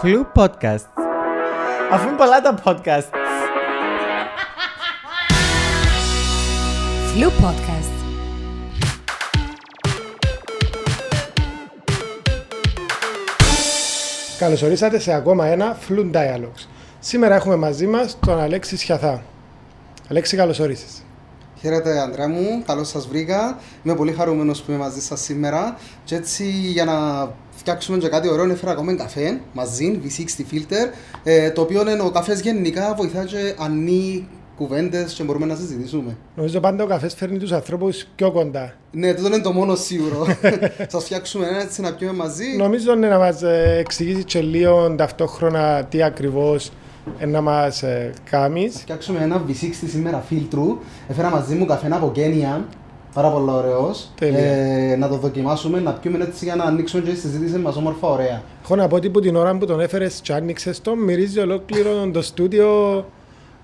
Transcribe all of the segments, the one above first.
Φλου Podcasts. Αφού είναι πολλά τα podcasts. Φλου Podcasts. Καλώς ορίσατε σε ακόμα ένα ΦλουDialogues. Σήμερα έχουμε μαζί μας τον Αλέξη Σιαθά. Αλέξη, καλώς όρισες. Χαίρετε, Ανδρέα μου, καλώς σας βρήκα. Είμαι πολύ χαρούμενος που είμαι μαζί σας σήμερα. Και έτσι, για να φτιάξουμε και κάτι ωραίο, έφερα ακόμα καφέ μαζί, V60 filter, το οποίο είναι ο καφές γενικά βοηθάει και ανοί κουβέντες και μπορούμε να συζητήσουμε. Νομίζω πάντα ο καφές φέρνει τους ανθρώπους πιο κοντά. Ναι, τούτο είναι το μόνο σίγουρο. Σας φτιάξουμε ένα έτσι να πιούμε μαζί. Νομίζω είναι να μας εξηγήσει και λίγο ταυτόχρονα τι ακριβώς να μας κάνεις. Θα φτιάξουμε ένα V60 σήμερα φίλτρου. Έφερα μαζί μου καφέ από Κένια, πάρα πολύ ωραίος. Να το δοκιμάσουμε, να πιούμε έτσι για να ανοίξουμε και η συζήτηση μας όμορφα ωραία. Έχω να πω ότι που την ώρα που τον έφερες και άνοιξες τον, μυρίζει ολόκληρο το στούντιο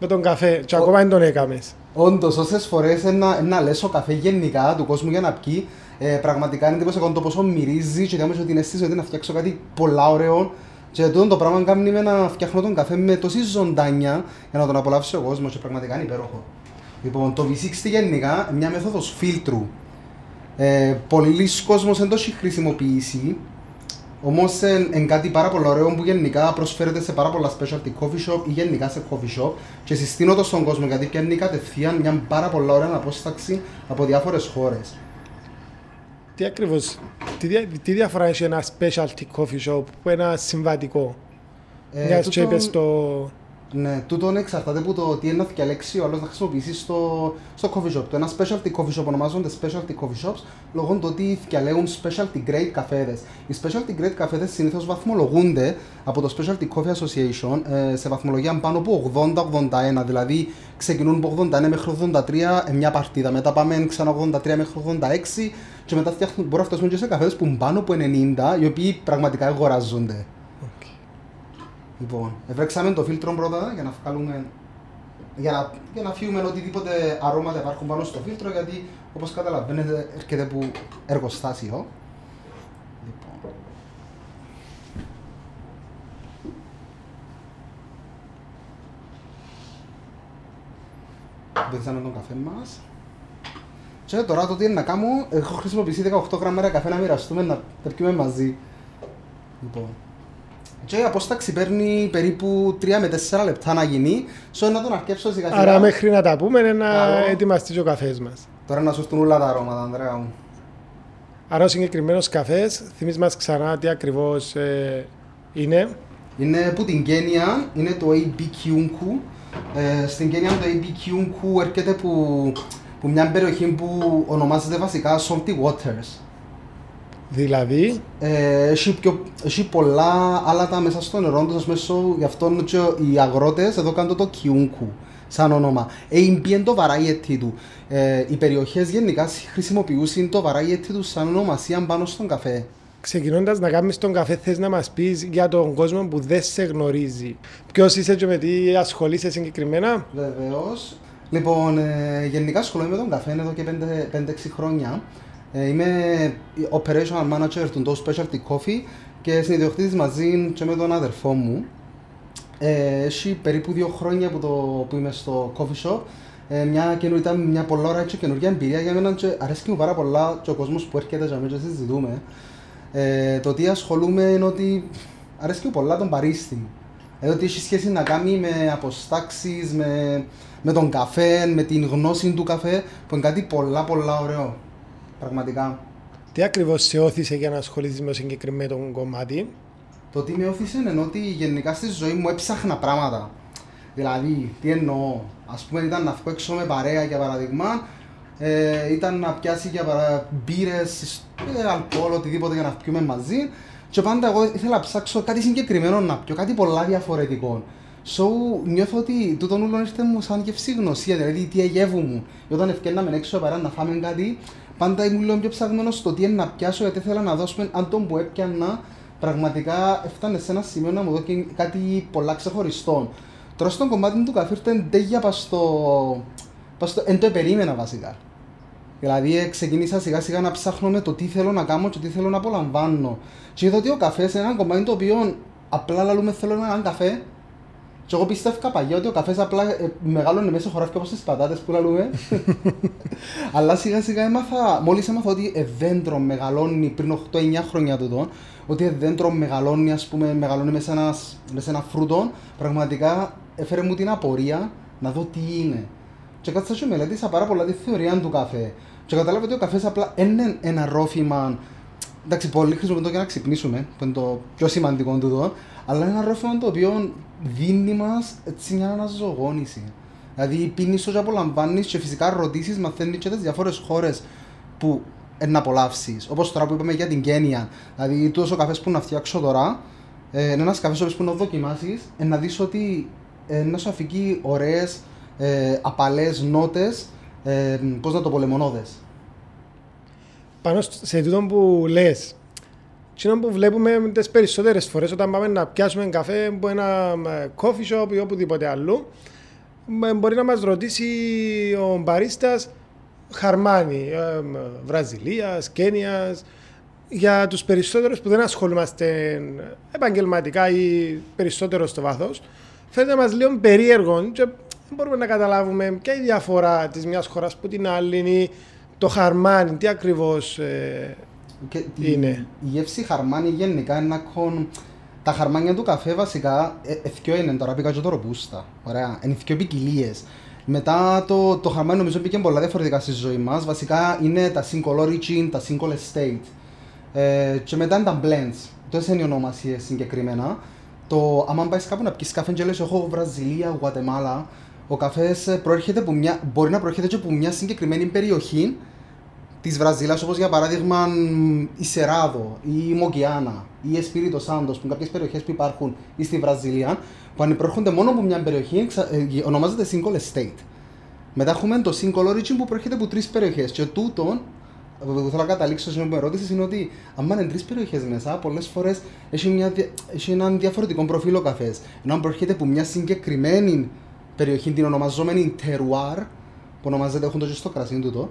με τον καφέ και ακόμα δεν τον έκαμες. Όντως, όσες φορές ένα λέσο καφέ γενικά του κόσμου για να πιει, πραγματικά είναι εντύπωση το πόσο μυρίζει και κάνουμε την αίσθηση ότι να φτιάξω κάτι πολλά ωραίο. Και το πράγμα κάνει με να φτιάχνω τον καφέ με τόση ζωντάνια για να τον απολαύσει ο κόσμος και πραγματικά είναι υπέροχο. Λοιπόν, το V60 γενικά μια μέθοδος φίλτρου. Πολλοί κόσμος δεν το έχει χρησιμοποιήσει, όμως είναι κάτι πάρα πολύ ωραίο που γενικά προσφέρεται σε πάρα πολλά specialty coffee shop ή γενικά σε coffee shop και συστήνω το στον κόσμο γιατί πιάνει κατευθείαν μια πάρα πολύ ωραία απόσταση από διάφορες χώρες. Τι ακριβώς, τι διαφορά έχει ένα specialty coffee shop από ένα συμβατικό, μιας και είπες το... Ναι, τούτον εξαρτάται από το τι είναι να διαλέξει ο άλλος να χρησιμοποιήσει στο coffee shop. Το ένα specialty coffee shop ονομάζονται specialty coffee shops λόγω του ότι διαλέγουν specialty grade καφέδες. Οι specialty grade καφέδες συνήθως βαθμολογούνται από το Specialty Coffee Association σε βαθμολογία πάνω από 80-81, δηλαδή ξεκινούν από 81 μέχρι 83 μια παρτίδα, μετά πάμε ξανά 83 μέχρι 86 και μετά μπορούμε να φτάσουμε και σε καφέδες που είναι πάνω από 90, οι οποίοι πραγματικά αγοράζονται. Λοιπόν, βρέξαμε το φίλτρο πρώτα για να βγάλουμε, για να φύγουμε οτιδήποτε αρώματα υπάρχουν πάνω στο φίλτρο, γιατί όπως καταλαβαίνετε έρχεται από εργοστάσιο. Λοιπόν. Βρίξαμε τον καφέ μας. Και τώρα το τι είναι να κάνω, έχω χρησιμοποιήσει 18 γραμμάρια καφέ να μοιραστούμε, να τα πιούμε μαζί. Λοιπόν. Και η απόσταξη παίρνει περίπου 3 με 4 λεπτά να γίνει, ώστε να τον αρκέψω σιγά σιγά. Άρα μέχρι να τα πούμε είναι να ετοιμαστεί ο καφές μας. Τώρα να σου έρθουν όλα τα αρώματα, Ανδρέα μου. Άρα ο συγκεκριμένος καφές, θυμίζει μας ξανά τι ακριβώς είναι. Είναι που την Κένια, είναι το AB Kiunku. Στην Κένια το AB Kiunku έρχεται από μια περιοχή που ονομάζεται βασικά Salty Waters. Δηλαδή, έχει πολλά άλατα μέσα στο νερό τους, μέσω, γι' αυτό και οι αγρότες εδώ κάνουν το Kiunku σαν όνομα. Είναι το variety του. Οι περιοχές γενικά χρησιμοποιούν το variety του σαν ονομασία πάνω στον καφέ. Ξεκινώντας να κάνεις τον καφέ, θες να μας πεις για τον κόσμο που δεν σε γνωρίζει. Ποιος είσαι και με τι ασχολείσαι συγκεκριμένα? Βεβαίως. Λοιπόν, γενικά ασχολούμαι με τον καφέ εδώ και 5-6 χρόνια. Είμαι Operational Manager του N2O Specialty Coffee και συνειδιοκτήτης μαζί και με τον αδερφό μου. Έχει περίπου 2 χρόνια που είμαι στο coffee shop. Ήταν μια πολλά ώρα και καινούργια εμπειρία για μένα και αρέσκει μου πάρα πολλά και ο κόσμος που έρχεται και εμείς και συζητούμε. Το τι ασχολούμαι είναι ότι αρέσκει μου πολλά τον παρίστη. Ότι έχει σχέση να κάνει με αποστάξεις, με τον καφέ, με την γνώση του καφέ που είναι κάτι πολλά πολλά ωραίο. Πραγματικά. Τι ακριβώς σε όθησε για να ασχοληθείς με το συγκεκριμένο κομμάτι? Το τι με όθησε είναι ότι γενικά στη ζωή μου έψαχνα πράγματα. Δηλαδή, τι εννοώ. Ας πούμε, ήταν να βγω έξω με παρέα για παράδειγμα, ήταν να πιάσει για μπύρες, αλκοόλ, οτιδήποτε για να πιούμε μαζί. Και πάντα εγώ ήθελα να ψάξω κάτι συγκεκριμένο να πιω, κάτι πολλά διαφορετικό. Νιώθω ότι τούτον ούλον ήρθε μου σαν γευσίγνωσία, δηλαδή τι αγεύου μου. Όταν ευκαιρναμε έξω παρά να φάμε κάτι, πάντα ήμουν λίγο πιο ψαγμένος στο τι είναι να πιάσω, γιατί ήθελα να δώσουμε αν τον που έπιανα, πραγματικά έφτανε σε ένα σημείο να μου δω και κάτι πολλά ξεχωριστό. Τώρα στο κομμάτι του καφέ ήρθαν τέγια εν το επερίμενα βασικά. Δηλαδή ξεκίνησα σιγά σιγά να ψάχνω με το τι θέλω να κάνω και τι θέλω να απολαμβάνω. Και είδα ότι ο καφές είναι ένα κομμάτι το οποίο απλά λαλούμε θέλουμε έναν καφέ. Και εγώ πιστεύω παλιά ότι ο καφές απλά μεγάλωνε μέσα χωράφια όπως τις πατάτες που λαλούμε. Αλλά σιγά σιγά έμαθα, μόλις έμαθα ότι δέντρο μεγαλώνει πριν 8-9 χρόνια τούτο, ότι δέντρο μεγαλώνει, ας πούμε, μεγαλώνει μέσα ένα φρούτο, πραγματικά έφερε μου την απορία να δω τι είναι. Και κάτσα και μελέτησα πάρα πολλά τη θεωρία του καφέ. Και κατάλαβα ότι ο καφές απλά είναι ένα ρόφημα. Εντάξει, πολύ χρησιμοποιούμε το για να ξυπνήσουμε, που είναι το πιο σημαντικό τούτο, αλλά είναι ένα ρόφημα το οποίο δίνει μας μια αναζωογόνηση. Δηλαδή, πίνεις όσο απολαμβάνεις και φυσικά ρωτήσεις, μαθαίνεις και τις διάφορες χώρες που να απολαύσεις. Όπως τώρα που είπαμε για την Κένια. Δηλαδή, τούτος ο καφές που να φτιάξω τώρα, είναι ένας καφές που να δοκιμάσεις, να δεις ότι να σου αφηγεί ωραίες, απαλές νότες, πώς να το πω, λεμονώδες. Πάνω σε τούτο που λες, εκείνο που βλέπουμε τις περισσότερες φορές όταν πάμε να πιάσουμε καφέ από ένα coffee shop ή οπουδήποτε αλλού, μπορεί να μας ρωτήσει ο μπαρίστας χαρμάνι Βραζιλίας, Κένιας. Για τους περισσότερους που δεν ασχολούμαστε επαγγελματικά ή περισσότερο στο βάθος, φαίνεται να μας λίγο περίεργο και δεν μπορούμε να καταλάβουμε ποια η διαφορά της μιας χώρας που την άλλη είναι, το χαρμάνι, τι ακριβώς είναι. Η γεύση χαρμάνι γενικά είναι ακόμα. Τα χαρμάνια του καφέ βασικά εθιό είναι τώρα, πήγα και το ρομπούστα. Ωραία, είναι εθιό ποικιλίες. Μετά το χαρμάνι νομίζω πήγαινε πολλά διαφορετικά στη ζωή μας. Βασικά είναι τα single origin, τα single estate. Και μετά είναι τα blends. Τόσες είναι οι ονομασίες συγκεκριμένα. Το άμα πάει κάπου να πιεις καφέ και λες έχω Βραζιλία, Γουατεμάλα. Ο καφές μπορεί να προέρχεται και από μια συγκεκριμένη περιοχή της Βραζιλίας, όπως για παράδειγμα η Σεράδο, η Μογκιάνα, η Εσπίριτο Σάντος, που είναι κάποιες περιοχές που υπάρχουν στη Βραζιλία, που αν προέρχονται μόνο από μια περιοχή, ονομάζεται single estate. Μετά έχουμε το single origin που προέρχεται από τρεις περιοχές. Και τούτον, που θέλω να καταλήξω στην ερώτηση, είναι ότι αν είναι τρεις περιοχές μέσα, πολλές φορές έχει έναν διαφορετικό προφίλ ο καφές. Ενώ αν προέρχεται από μια συγκεκριμένη περιοχή, την ονομαζόμενη terroir, που ονομάζεται, έχουν το ζεστό κρασί τούτο,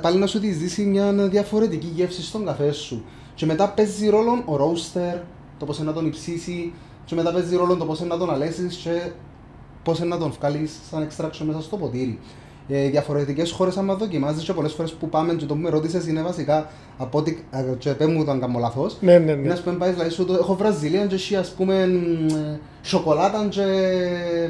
πάλι να σου διεισδύσει μια διαφορετική γεύση στον καφέ σου. Και μετά παίζει ρόλο ο roaster, το πώς να τον υψίσει, και μετά παίζει ρόλο το πώς να τον αλέσεις και πώς να τον βγάλεις σαν extraction μέσα στο ποτήρι. Διαφορετικές χώρες άμα δοκιμάζεις, και πολλές φορές που πάμε και το που με ρώτησες είναι βασικά από ό,τι μου ήταν κάνω λάθος. Ναι. Ας πούμε πάει λες ότι έχω Βραζιλία και εσύ ας πούμε σοκολάτα και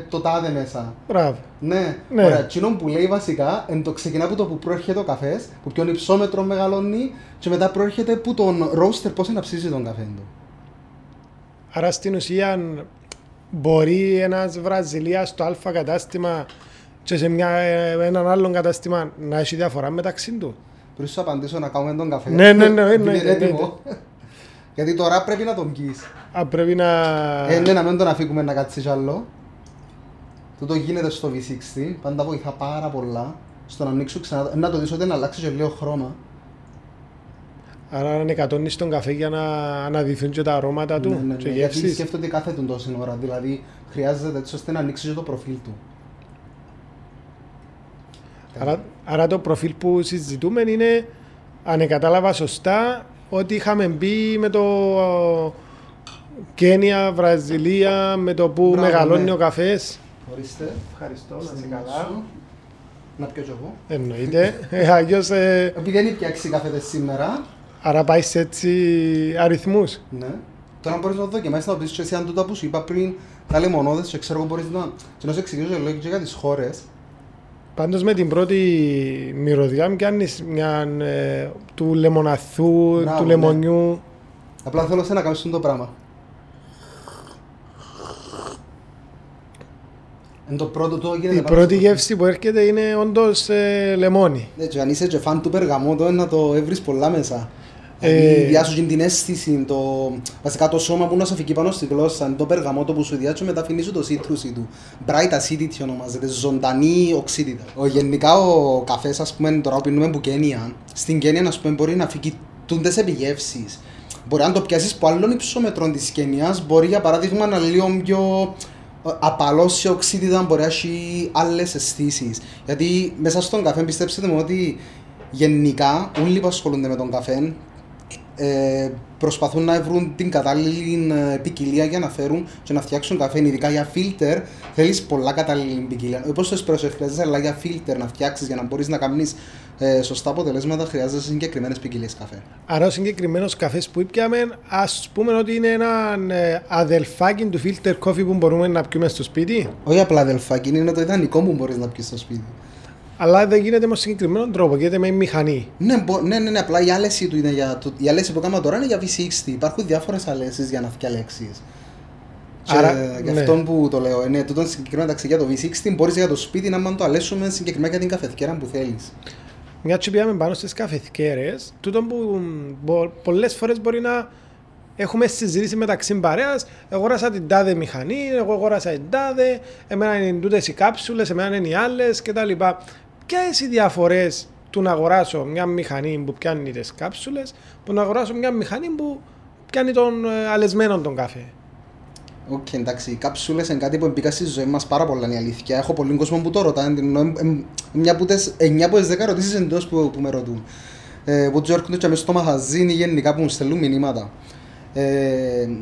το τάδε μέσα. Μπράβο. Ναι. Ωραία, εκείνο που λέει βασικά το ξεκινά από το που προέρχεται ο καφές, που ποιον υψόμετρο μεγαλώνει και μετά προέρχεται που τον roaster πώς να ψήσει τον καφέ του. Άρα στην ουσία μπορεί ένας Βραζιλίας στο αλφα κατάστημα και σε έναν άλλον κατάστημα να έχει διαφορά μεταξύ του. Πριν σου απαντήσω να κάνουμε τον καφέ. Ναι. Είναι έτοιμο. Γιατί τώρα πρέπει να τον κεις. Πρέπει να... να μην τον αφήκουμε να κάτσεις άλλο. Τούτο γίνεται στο V60, πάντα βοηθά πάρα πολλά στο να ανοίξω ξανά, να το δεις ότι να αλλάξεις και λίγο χρώμα. Άρα να ανεκατώνεις τον καφέ για να αναδυθούν και τα αρώματα του και γεύσεις. Γιατί σκέφτονται κάθε τον τόση ώρα, δηλαδή χρειάζεται έτσι ώστε να ανοίξεις το προφίλ του. Άρα το προφίλ που συζητούμε είναι, αν κατάλαβα σωστά, ότι είχαμε μπει με το Κένια, Βραζιλία, με το που μεγαλώνει ο καφές. Ορίστε, ευχαριστώ, να σε καλά. Να πιω κι εγώ. Εννοείται. Αγιώς... Επειδή δεν πιάξει καφέτες σήμερα. Άρα πάει σε έτσι αριθμούς. Ναι. Τώρα μπορείς να το δοκιμάσεις να πεις και εσύ αν τούτα που σου είπα πριν, τα λεμονώδες και ξέρω εγώ μπορείς να... Και να σου εξηγήσω και λόγια για τις χώρες. Πάντως με την πρώτη μυρωδιά μου κάνεις μια του λεμοναθού, του λεμονιού. Ναι. Απλά θέλω σε να κάνεις το πράγμα. Η πρώτη γεύση που έρχεται είναι όντως λεμόνι. Έτσι, αν είσαι και φαν του περγαμότο να το έβρεις πολλά μέσα. Διάσου την αίσθηση, βασικά το σώμα που να σου φυκεί πάνω στη γλώσσα, το περγαμότο που σου διάσου μετά αφηνίσου το σύτρουσι του. Bright acidity ονομάζεται, ζωντανή οξύτητα. Γενικά ο καφές, ας πούμε, τώρα που πίνουμε από Κένια, στην Κένια ας πούμε, μπορεί να φυκεί τούντες επιγεύσεις. Μπορεί αν το πιάσεις από άλλων υψομετρών της Κένιας, μπορεί για παράδειγμα να λίγο πιο απαλό σε οξύτητα, μπορεί να έχει άλλες αισθήσεις. Γιατί μέσα στον καφέ πιστέψτε μου ότι γενικά όλοι που ασχολούνται με τον καφέ. προσπαθούν να βρουν την κατάλληλη ποικιλία για να φέρουν και να φτιάξουν καφέ. Ειδικά για φίλτερ θέλεις πολλά κατάλληλη ποικιλία. Όπως το εσπρέσο χρειάζεσαι, αλλά για φίλτερ να φτιάξεις για να μπορείς να κάνεις σωστά αποτελέσματα, χρειάζεσαι συγκεκριμένες ποικιλίες καφέ. Άρα, ο συγκεκριμένος καφές που ήπιαμε, ας πούμε ότι είναι έναν αδελφάκι του φίλτερ κόφι που μπορούμε να πιούμε στο σπίτι. Όχι απλά αδελφάκι, είναι το ιδανικό που μπορείς να πιεις στο σπίτι. Αλλά δεν γίνεται με συγκεκριμένο τρόπο, γίνεται με μηχανή. Ναι, απλά η αλέση που κάνουμε τώρα είναι για V60. Υπάρχουν διάφορες αλέσεις για να φτιαλέξεις. Άρα, γι' αυτό που το λέω, είναι τούτο συγκεκριμένα ταξιδιά το V60. Μπορείς για το σπίτι να το αλέσουμε συγκεκριμένα για την καφεθηκέρα που θέλεις. Μια τσιπιάμε πάνω στις καφεθηκέρες, τούτο που πολλές φορές μπορεί να έχουμε συζήτηση μεταξύ παρέας. Εγώ αγόρασα την τάδε μηχανή, εγώ αγόρασα την τάδε, εμένα είναι τούτες οι κάψουλες, εμένα είναι οι άλλες κτλ. Ποιες οι διαφορές του να αγοράσω μια μηχανή που πιάνει τις κάψουλες, που να αγοράσω μια μηχανή που πιάνει τον αλεσμένο τον καφέ? Οκ, εντάξει, οι κάψουλες είναι κάτι που μπήκα στη ζωή μας πάρα πολλά, είναι η αλήθεια. Έχω πολλοί κόσμο που το ρωτάνε, μια από τις 9 από τις 10 ερωτήσεις εντός που με ρωτούν. Που τους έρχονται και μέσα στο μαχαζίνι γενικά που μου στέλνουν μηνύματα.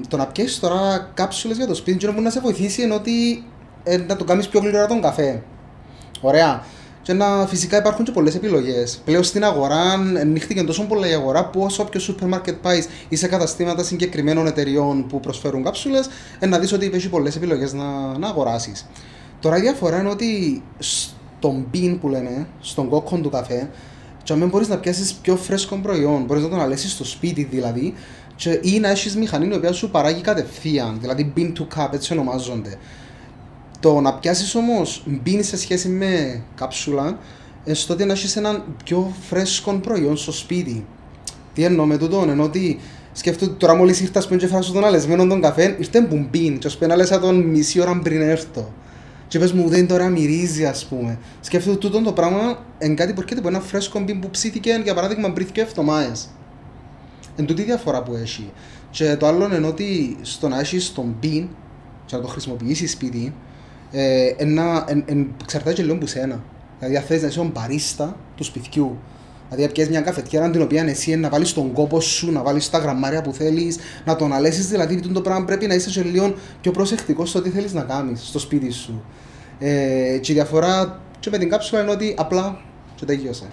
Το να πιέσεις τώρα κάψουλες για το σπίτι μπορεί να σε βοηθήσει ενώ ότι να το κάνεις πιο γλυκό τον καφέ. Ωραία. Και φυσικά υπάρχουν και πολλές επιλογές. Πλέον στην αγορά ανοίχθηκε τόσο πολλά η αγορά που όσο πιο σούπερ μάρκετ πάει ή σε καταστήματα συγκεκριμένων εταιριών που προσφέρουν κάψουλες, να δεις ότι υπάρχουν πολλές επιλογές να αγοράσεις. Τώρα η διαφορά είναι ότι στον bean που λένε, στον κόκκον του καφέ, μπορείς να πιάσεις πιο φρέσκο προϊόν. Μπορείς να τον αλέσεις στο σπίτι δηλαδή, ή να έχεις μηχανή η οποία σου παράγει κατευθείαν, δηλαδή bean to cup, έτσι ονομάζονται. Το να πιάσεις όμως μπίνι σε σχέση με κάψουλα, τότε να έχεις έναν πιο φρέσκο προϊόν στο σπίτι. Τι εννοώ με τούτον, εννοώ ότι σκέφτομαι τώρα μόλις ήρθα σπίτι και φράσω τον αλεσμένο τον καφέ, ήρθε μπουμπίν και σπίτι αλέσα τον μισή ώρα πριν έρθω. Και πες μου δεν τώρα μυρίζει ας πούμε. Σκέφτομαι τούτον το πράγμα εν κάτι που έρχεται από ένα φρέσκο μπιν που ψήθηκε για παράδειγμα πριν 2 εβδομάδες. Εν τούτη διαφορά που έχει. Και το άλλο εννοώ ότι στο να έχεις τον μπιν και να το χρησιμοποιήσεις σπίτι, εξαρτάται και λίγο που σένα. Δηλαδή, αν θες να είσαι ο μπαρίστα του σπιτιού, δηλαδή να πιέσεις μια καφετιέρα την οποία εσύ να βάλεις τον κόπο σου, να βάλεις τα γραμμάρια που θέλεις, να τον αλέσεις. Δηλαδή, το πράγμα πρέπει να είσαι λίγο πιο προσεκτικός στο τι θέλεις να κάνεις στο σπίτι σου. Και η διαφορά και με την κάψουλα είναι ότι απλά και τελείωσε.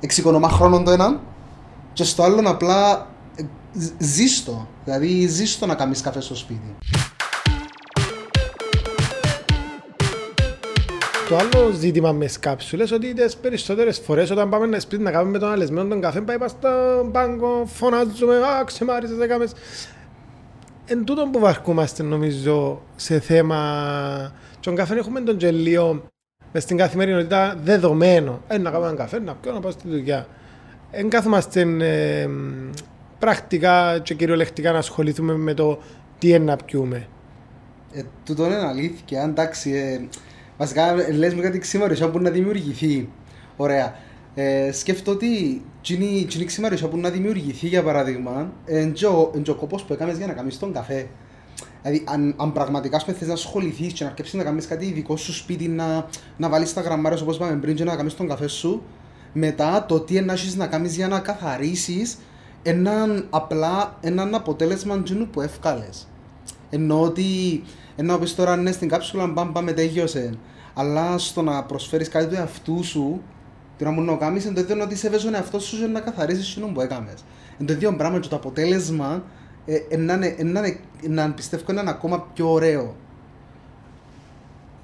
Εξοικονομά χρόνο το ένα, και στο άλλο απλά ζήστο. Δηλαδή, ζήστο να κάνεις καφέ στο σπίτι. Το άλλο ζήτημα με κάψουλες ότι τις περισσότερες φορές όταν πάμε να σπίτι να κάνουμε τον αλεσμένο τον καφέ, πάει στον πάγκο, φωνάζουμε, ξεμάρισες, έκαμες. Εν τούτον που βαρκούμαστε νομίζω σε θέμα τον καφέ, έχουμε τον γελίο μες στην καθημερινότητα δεδομένο. Να κάνουμε έναν καφέ, να πιω, να πάω στη δουλειά. Εν κάθομαστε πρακτικά και κυριολεκτικά να ασχοληθούμε με το τι είναι να πιούμε. Τούτον είναι αλήθεια, εντάξει. Βασικά, λες μου κάτι ξημαρισιά που να δημιουργηθεί. Ωραία. Σκέφτω ότι η ξημαρισιά που να δημιουργηθεί, για παράδειγμα, είναι ο κόπος που έκαμες για να κάνεις τον καφέ. Δηλαδή, αν πραγματικά θες να ασχοληθείς και να αρκέψεις να κάνεις κάτι δικό σου σπίτι, να βάλεις τα γραμμάρια όπως είπαμε πριν και να κάνεις τον καφέ σου, μετά το τι ενάχεις να κάνεις για να καθαρίσεις έναν αποτέλεσμα τζινού που εύκαλες. Εννοώ ότι να πεις τώρα ναι στην κάψουλα, μπαμπαμ, μετέγιωσε. Αλλά στο να προσφέρεις κάτι του εαυτού σου, το να μου νοκάμεις, είναι το ίδιο ότι σέβεσαι τον εαυτό σου να καθαρίσεις σύνον που έκαμες. Είναι το ίδιο πράγμα και το αποτέλεσμα να πιστεύω είναι ακόμα πιο ωραίο.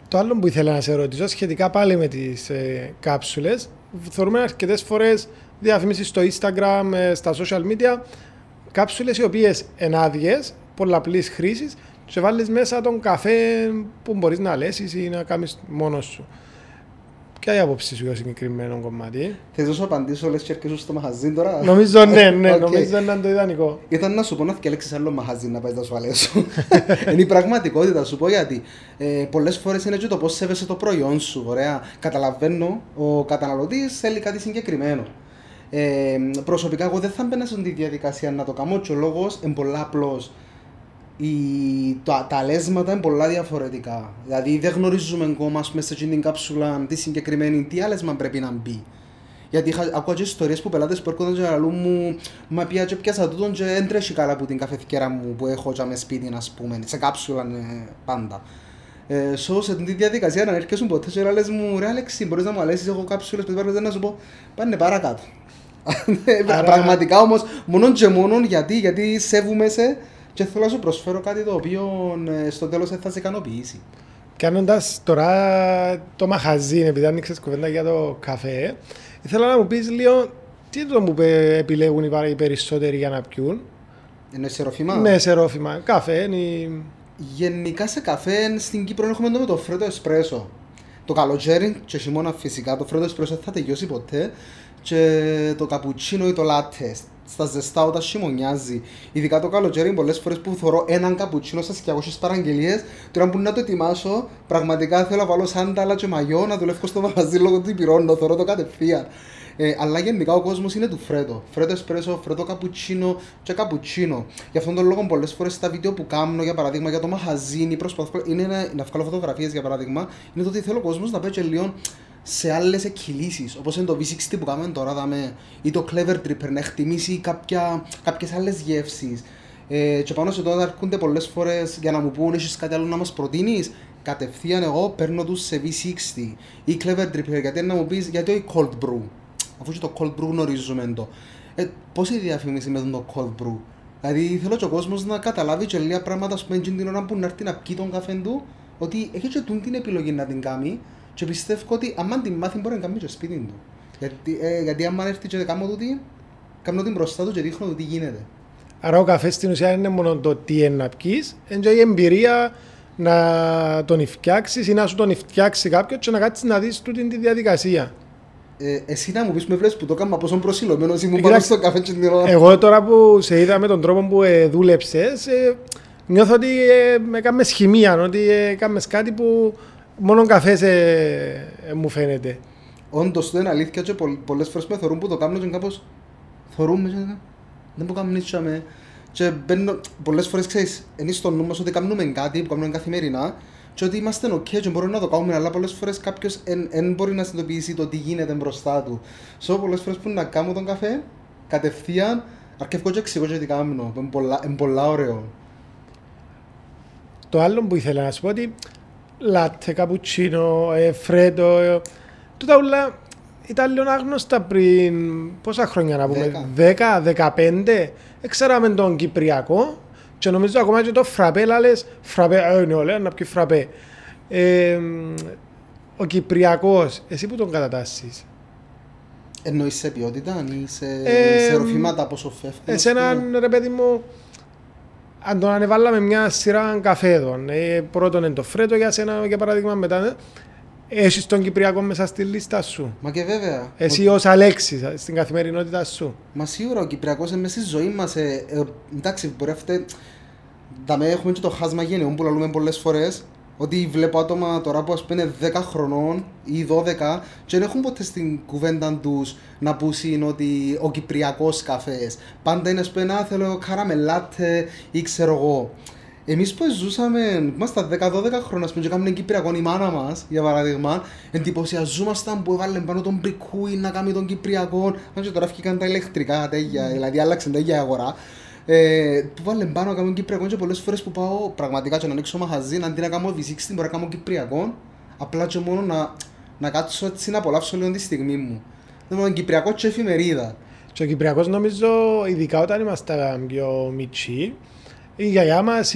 Το άλλο που ήθελα να σε ρωτήσω σχετικά πάλι με τις κάψουλες, θεωρούμε αρκετές φορές διαφημίσεις στο Instagram, στα social media, κάψουλες οι οποίες είναι άδειες, πολλαπλής χρήσης, και βάλεις μέσα τον καφέ που μπορείς να αλέσεις ή να κάνεις μόνος σου. Ποια είναι η άποψη σου για το συγκεκριμένο κομμάτι? Θες να σου απαντήσω όλες και έρχεσαι στο μαχαζίν τώρα? Νομίζω ναι, νομίζω ήταν το ιδανικό. Ήταν να σου πω να διαλέξεις άλλο μαχαζίν να πάει να σου αλέσω. Είναι η πραγματικότητα, σου πω γιατί. Πολλές φορές είναι και το πώς σέβεσαι το προϊόν σου, ωραία. Καταλαβαίνω, ο καταναλωτής θέλει κάτι συγκεκριμένο. Προσωπικά εγώ δεν θα μπαίνω σε αυτή τη διαδικασία να το κάνω και ο λόγος είναι πολλά απλός. Τα αλέσματα είναι πολλά διαφορετικά. Δηλαδή, δεν γνωρίζουμε ακόμα σε την κάψουλα τι συγκεκριμένη, τι αλέσμα πρέπει να μπει. Γιατί ακούω και ιστορίες που πελάτες που έρχονται και λαλούν μου «Μα πια και πιάσα τούτον και δεν τρέχει καλά από την καφεθηκέρα μου που έχω και με σπίτι, ας πούμε, σε κάψουλα πάντα». Σω σε αυτή τη διαδικασία να έρχεσαι ποτέ και λες μου «Ρε Αλέξη, μπορείς να μου αλέσεις, έχω κάψουλες, πρέπει να σου πω, πάνε παρακάτω». Πραγματικά όμως, μόνον και μόνον γιατί σέβομαι σε και θέλω να σου προσφέρω κάτι το οποίο στο τέλος θα σε ικανοποιήσει. Κάνοντας τώρα το μαχαζί, επειδή άνοιξες κουβέντα για το καφέ, ήθελα να μου πεις λίγο τι είναι το που επιλέγουν οι περισσότεροι για να πιούν. Είναι σε ρόφημα. Ναι, σε ρόφημα. Καφέ είναι... Γενικά σε καφέ στην Κύπρο έχουμε το φρέτο εσπρέσο. Το καλοτζέρι και χειμώνα φυσικά. Το φρέτο εσπρέσο θα τελειώσει ποτέ. Και το καπουτσίνο ή το λάτε. Στα ζεστά όταν χειμωνιάζει. Ειδικά το καλοτζέρι, πολλές φορές που θωρώ έναν καπουτσίνο στις 200 παραγγελίες, τώρα που να το ετοιμάσω, πραγματικά θέλω να βάλω σάνταλα και μαγιό, να δουλεύω στο μαγαζί λόγω του υπηρώνω, θωρώ το κατευθείαν. Αλλά γενικά ο κόσμος είναι του φρέτο. Φρέτο εσπρέσο, φρέτο καπουτσίνο και καπουτσίνο. Γι' αυτόν τον λόγο, πολλές φορές στα βίντεο που κάνω, για παράδειγμα, για το μαχαζίνι, προσπαθώ να βγάλω φωτογραφίες, για παράδειγμα, είναι το ότι θέλω ο κόσμος να παίξει λίγο σε άλλες εκκυλήσεις, όπως είναι το V60 που κάνουμε τώρα δάμε, ή το Clever Dripper, να εκτιμήσει κάποιες άλλες γεύσεις. Και πάνω σε τότε αρκούνται πολλές φορές για να μου πούν έχεις κάτι άλλο να μας προτείνεις, κατευθείαν εγώ παίρνω τους σε V60 ή Clever Dripper, γιατί να μου πεις γιατί όχι Cold Brew, αφού και το Cold Brew γνωρίζουμε το. Πόση διαφήμιση με το Cold Brew, δηλαδή θέλω και ο κόσμος να καταλάβει και λίγα πράγματα, ας πούμε, την ώρα που να έρθει να πιει τον καφέ του, ότι έχει και την επιλογή να την κάνει. Και πιστεύω ότι αν την μάθει μπορεί να κάνει και στο σπίτι του. Γιατί αν έρθει και κάνω τούτη, κάνω την μπροστά του και δείχνω το τι γίνεται. Άρα ο καφές στην ουσία είναι μόνο το τι είναι να πιείς, είναι και η εμπειρία να τον φτιάξεις ή να σου τον φτιάξει κάποιος και να κάτσεις να δεις τούτη τη διαδικασία. Εσύ να μου πεις με βλέπεις που το έκανα πόσο προσιλωμένος ήμουν πάνω στο καφέ και την ώρα. Εγώ τώρα που σε είδα με τον τρόπο που δούλεψες, νιώθω ότι έκαμες χημεία, ότι έκαμες κάτι που. Μόνο καφές μου φαίνεται. Όντως, δεν είναι αλήθεια και πολλές φορές με θωρούν που το κάνω και κάπως θωρούμε και δεν μπορώ να κάνω νύχτα και μπαίνω, πολλές φορές ξέρεις, είναι στο νου μας ότι κάνουμε κάτι που κάνουμε καθημερινά και ότι είμαστε ok και μπορούμε να το κάνουμε, αλλά πολλές φορές κάποιος δεν μπορεί να συνειδητοποιήσει το τι γίνεται μπροστά του. So, πολλές φορές που να κάνω τον καφέ, κατευθείαν, αρκεύω και εξηγώ και τι κάνω, είναι πολλά ωραίο. Το άλλο που ήθελα να σου πω ότι λάτε, καπουτσίνο, φρέτο, τούτα ούλα ήταν λίγο άγνωστα πριν πόσα χρόνια να πούμε, 10-15, ξέραμε τον Κυπριακό και νομίζω ακόμα και το φραπέ, λες φραπέ, ναι λέω να πιει φραπέ. Ο Κυπριακός, εσύ που τον κατατάσσεις? Εννοείς σε ποιότητα, σε ροφήματα, πόσο φεύγουν. Εσέναν ρε παιδί μου. Αν τον ανεβάλαμε μια σειρά καφέδων, πρώτον είναι το φρέτο για σένα, για παράδειγμα, μετά έχεις τον Κυπριακό μέσα στη λίστα σου. Μα και βέβαια. Εσύ ως Αλέξης στην καθημερινότητά σου. Μα σίγουρα ο Κυπριακός είναι μέσα στη ζωή μας. Εντάξει, μπορεί αυτή. Έχουμε και το χάσμα γενεών που λαλούμε πολλές φορές. Ότι βλέπω άτομα τώρα που ας πούμε 10 χρονών ή 12 και δεν έχουν ποτέ στην κουβέντα τους να πούσουν ότι ο Κυπριακός καφές. Πάντα είναι ας πούμε να θέλω καραμελάτε ή ξέρω εγώ. Εμείς που ζούσαμε, είμαστε 10-12 χρόνια ας πούμε και κάνουμε Κυπριακό, η μάνα μας για παράδειγμα, εντυπωσιαζόμασταν που έβαλε πάνω τον πρικούι να κάνει τον Κυπριακό. Αν και τώρα έφυγαν τα ηλεκτρικά, τέγια, δηλαδή άλλαξαν τέγια η αγορά. Που βάλε πάνω να κάνω Κυπριακό και πολλές φορές που πάω πραγματικά και να ανοίξω μαχαζίν, αντί να κάνω V60 μπορώ να κάνω Κυπριακό, απλά και μόνο να κάτσω έτσι να απολαύσω λίγο τη στιγμή μου. Δηλαδή Κυπριακό και εφημερίδα. Και ο Κυπριακός νομίζω, ειδικά όταν ήμασταν πιο μητσί, η γιαγιά μας,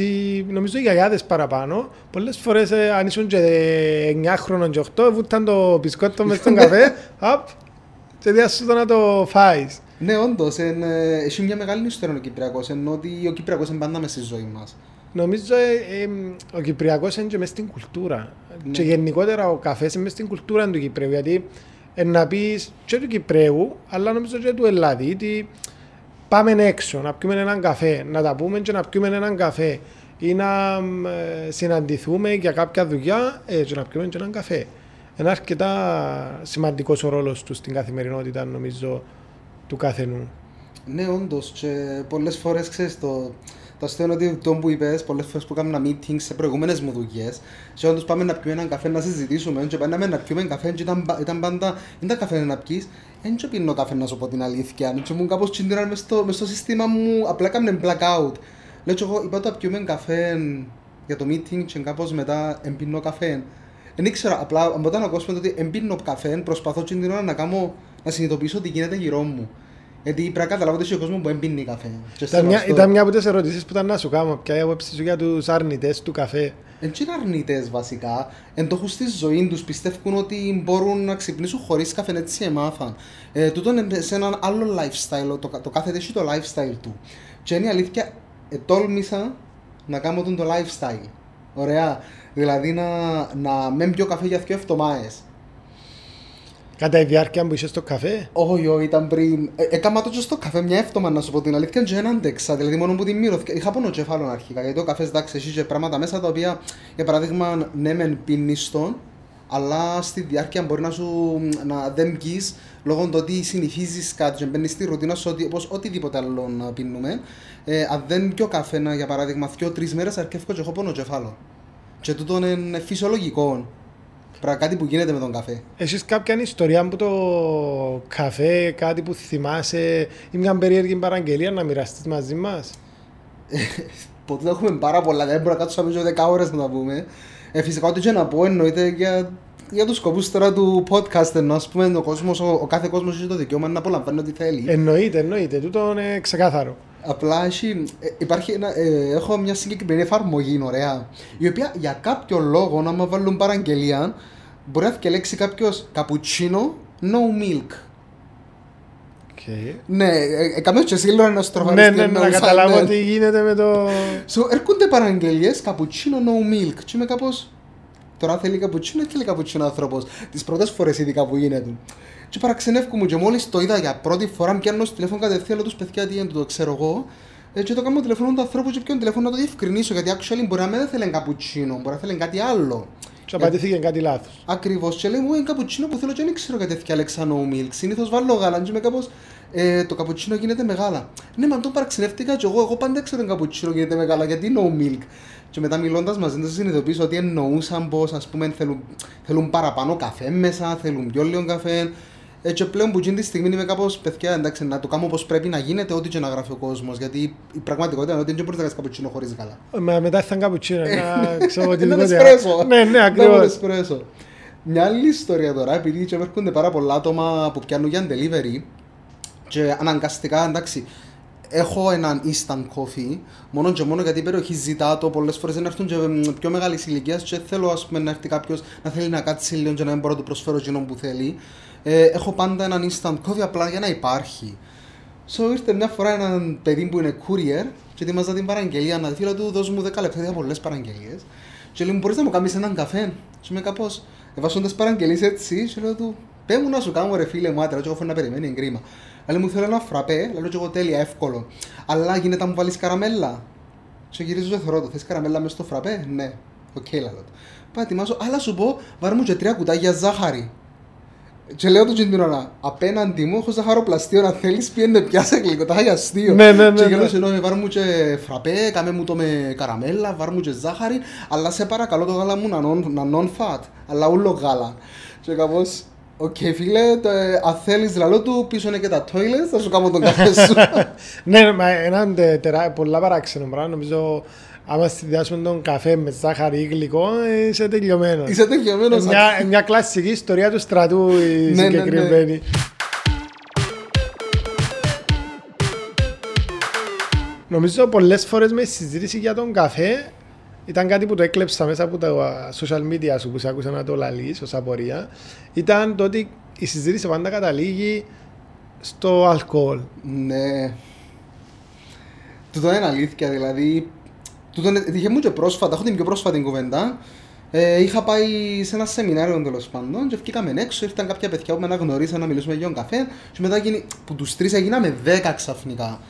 νομίζω οι γιαγιάδες παραπάνω, πολλές φορές αν ήσουν και 9 χρόνων και 8, βούταν το μπισκότο μες στον καφέ, απ, και διάσου να το φάεις. Ναι, όντως, έχει μια μεγάλη ιστορία ο Κυπριακός, ενώ ότι ο Κυπριακός είναι πάντα μες στη ζωή μας. Νομίζω ο Κυπριακός είναι και μες στην κουλτούρα. Ναι. Και γενικότερα ο καφές είναι μες στην κουλτούρα του Κυπρέου, γιατί να πεις και του Κυπρέου, αλλά νομίζω και του Ελλαδίτη, πάμε έξω να πιούμε έναν καφέ, να τα πούμε και να πιούμε έναν καφέ ή να συναντηθούμε για κάποια δουλειά και να πιούμε και έναν καφέ. Είναι αρκετά σημαντικός ο ρόλος του στην καθημερινότητα, νομίζω, του καθενού. Ναι, όντως. Και πολλές φορές ξέρεις, πιστεύω ότι το που είπες, πολλές φορές που κάνουμε meetings σε προηγούμενες μου δουλειές, και όντως πάμε να πιούμε έναν καφέ να συζητήσουμε, και πάμε να πιούμε καφέ, και ήταν πάντα, ήταν καφέ να πιείς, δεν και πίνω καφέ να σου πω την αλήθεια, και μου κάπως τσιντήραν μες στο σύστημα μου, απλά έκαναν blackout. Λέω και εγώ, είπα το να πιούμε καφέ για το meeting και κάπως μετά εμπίνω καφέ. Δεν ήξερα, απλά όταν ακούσαμε ότι εμπίνω καφέ, προσπαθώ την ώρα να συνειδητοποιήσω ότι γίνεται γύρω μου. Γιατί πρέπει να καταλάβω ότι είσαι ο κόσμος που εμπίνει καφέ. Ήταν μια από τις ερωτήσεις που ήταν να σου κάνω. Ποια η άποψη σου για τους αρνητές του καφέ? Δεν είναι αρνητές βασικά. Εν τόχου στη ζωή τους πιστεύουν ότι μπορούν να ξυπνήσουν χωρίς καφέ, έτσι έμαθαν. Τούτον είναι σε έναν άλλο lifestyle. Το κάθε έχει το lifestyle του. Και είναι η αλήθεια, τόλμησα να κάνω τον το lifestyle. Ωραία. Δηλαδή να μην πιω καφέ για 2 εβδομάδες. Κατά η διάρκεια που είσαι στο καφέ? Όχι, ήταν πριν. Έκανα το και στο καφέ μια εύτομα να σου πω την αλήθεια, και δεν άντεξα. Δηλαδή, μόνο που την μύρωθηκα. Είχα πονοκέφαλον αρχικά. Γιατί ο καφέ, εντάξει, εσύ είχε πράγματα μέσα τα οποία, για παράδειγμα, ναι, μεν πίνεις τον, αλλά στη διάρκεια μπορεί να σου δεν βγεις λόγω του ότι συνηθίζεις κάτι και μπαίνεις στη ρουτίνα σου, όπως οτιδήποτε άλλο να πίνουμε. Αν δεν πιω καφέ, για παράδειγμα, 2-3 μέρες αρκεύω και έχω πονοκέφαλον. Και τούτον είναι φυσιολογικό. Κάτι που γίνεται με τον καφέ. Έχεις κάποια ιστορία από το καφέ, κάτι που θυμάσαι ή μια περίεργη παραγγελία να μοιραστείς μαζί μας? Ποτέ έχουμε πάρα πολλά, δεν μπορώ να κάτσω σαν 10 ώρες να τα πούμε. Φυσικά ό,τι και να πω εννοείται για τους σκοπούς τώρα του podcast, ενώ ας πούμε ο κάθε κόσμος έχει το δικαίωμα να απολαμβάνει ό,τι θέλει. Εννοείται, τούτο είναι ξεκάθαρο. Απλά έχω μια συγκεκριμένη εφαρμογή, ωραία, η οποία για κάποιο λόγο, να μα βάλουν παραγγελία, μπορεί να θυκελέξει κάποιος καπουτσίνο, no milk. Okay. Ναι, καμίως και σύλλο ένας τροφαριστή. Ναι, να καταλάβω τι γίνεται με το... Έρχονται παραγγελίες, καπουτσίνο, no milk, και είμαι κάπως... Τώρα θέλει καπουτσίνο ή θέλει καπουτσίνο άνθρωπος? Τις πρώτες φορές ειδικά που γίνεται. Και παραξενεύκω μου, και μόλις το είδα για πρώτη φορά, πιάνω στο τηλέφωνο κατευθείαν, λέω τους παιδιά τι είναι, το ξέρω εγώ. Και το κάνω τηλέφωνο του ανθρώπου, και πιάνω τηλέφωνο να το διευκρινίσω, γιατί actually μπορεί να μην θέλει καπουτσίνο, μπορεί να θέλει κάτι άλλο. Του απαντήθηκε κάτι λάθος. Ακριβώς. Και λέει μου, είναι καπουτσίνο που θέλω, και δεν ξέρω γιατί έφτιαξα no milk. Συνήθως βάλω γάλα, είμαι κάπως. Το καπουτσίνο γίνεται μεγάλα. Ναι, μα τον παραξενεύτηκα κι εγώ πάντα ξέρω ότι καπουτσίνο γίνεται μεγάλα, γιατί no milk. Και μετά μιλώντας μαζί τους συνειδητοποίησα ότι εννοούσαν πως, ας πούμε, θέλουν παραπάνω καφέ μέσα, θέλουν πιο λίγο καφέ. Και πλέον που γίνει τη στιγμή είμαι κάπως παιδιά, εντάξει, να το κάνω όπως πρέπει να γίνεται, ό,τι και να γράφει ο κόσμος. Γιατί η πραγματικότητα είναι ότι δεν μπορείς να κάνεις καπουτσίνο χωρίς γάλα. Μετά ήταν καπουτσίνο, ένα εσπρέσο. Ναι, ακριβώς. Μια άλλη ιστορία τώρα, επειδή έρχονται πάρα πολλά άτομα που πιάνουν για delivery, και αναγκαστικά, εντάξει, έχω έναν instant coffee, μόνο και μόνο γιατί η περιοχή ζητά το. Πολλές φορές δεν έρθουν και πιο μεγάλης ηλικίας, και θέλω, ας πούμε, να έρθει κάποιος να θέλει να κάτσει λίγο και να μην μπορώ να του προσφέρω εκείνον που θέλει. Έχω πάντα έναν instant coffee απλά για να υπάρχει. Ήρθε μια φορά έναν παιδί που είναι courier και ετοιμάζα την παραγγελία. Να φίλα του, δώσ' μου 10 λεπτά, είχα πολλές παραγγελίες. Και λέει μου, μπορείς να μου κάνεις έναν καφέ? Και είμαι κάπως βάζοντας παραγγελίες έτσι, και λέω του, πέ μου να σου κάνω ρε φίλε μου, άτερα, και εγώ φέρνω να περιμένει, είναι κρίμα. Αλλά μου θέλω ένα φραπέ, λέω και εγώ τέλεια, εύκολο. Αλλά γίνεται να μου βάλεις καραμέλα. Σε γυρίζω και θεωρώ το, θες καραμέλα μες στο φραπέ? Ναι, οκ, λέω. Πάει, ετοιμάζω, αλλά σου πω, βάρ' μου και 3 κουτάκια ζάχαρη. Και λέω τον Τζιντινόνα, απέναντι μου έχω ζαχαροπλαστείο, να θέλεις πιένε πιάσε γλυκοτάκια αστείο. Και γύρω σε νόημα, βάρ' μου και φραπέ, κάμε μου το με καραμέλα, βάρ' μου και ζάχαρη, αλλά σε παρακαλώ το γάλα μου να non-fat, αλλά ούλο γάλα. Και κάπως, οκ φίλε, αν θέλεις λαλό του, πίσω είναι και τα toilets, θα σου κάνω τον καφέ σου. Ναι, μα έναν πολλά παράξενο πράγμα, νομίζω... Άμα συνδυάσουμε τον καφέ με ζάχαρη ή γλυκό, είσαι τελειωμένος. Μια κλασική ιστορία του στρατού η συγκεκριμένη. Νομίζω πολλές φορές με συζήτηση για τον καφέ ήταν κάτι που το έκλεψα μέσα από τα social media σου που σε άκουσα να το λαλείς ως απορία. Ήταν το ότι η συζήτηση πάντα καταλήγει στο αλκοόλ. Ναι. Τούτο είναι αλήθεια, δηλαδή. Είχε μου και πρόσφατα, έχω την πιο πρόσφατη κουβέντα. Είχα πάει σε ένα σεμινάριο τέλος πάντων και βγήκαμε έξω. Ήρθαν κάποια παιδιά που με αναγνωρίσαν να μιλήσουμε για τον καφέ. Και μετά που τους 3 έγιναμε 10 ξαφνικά.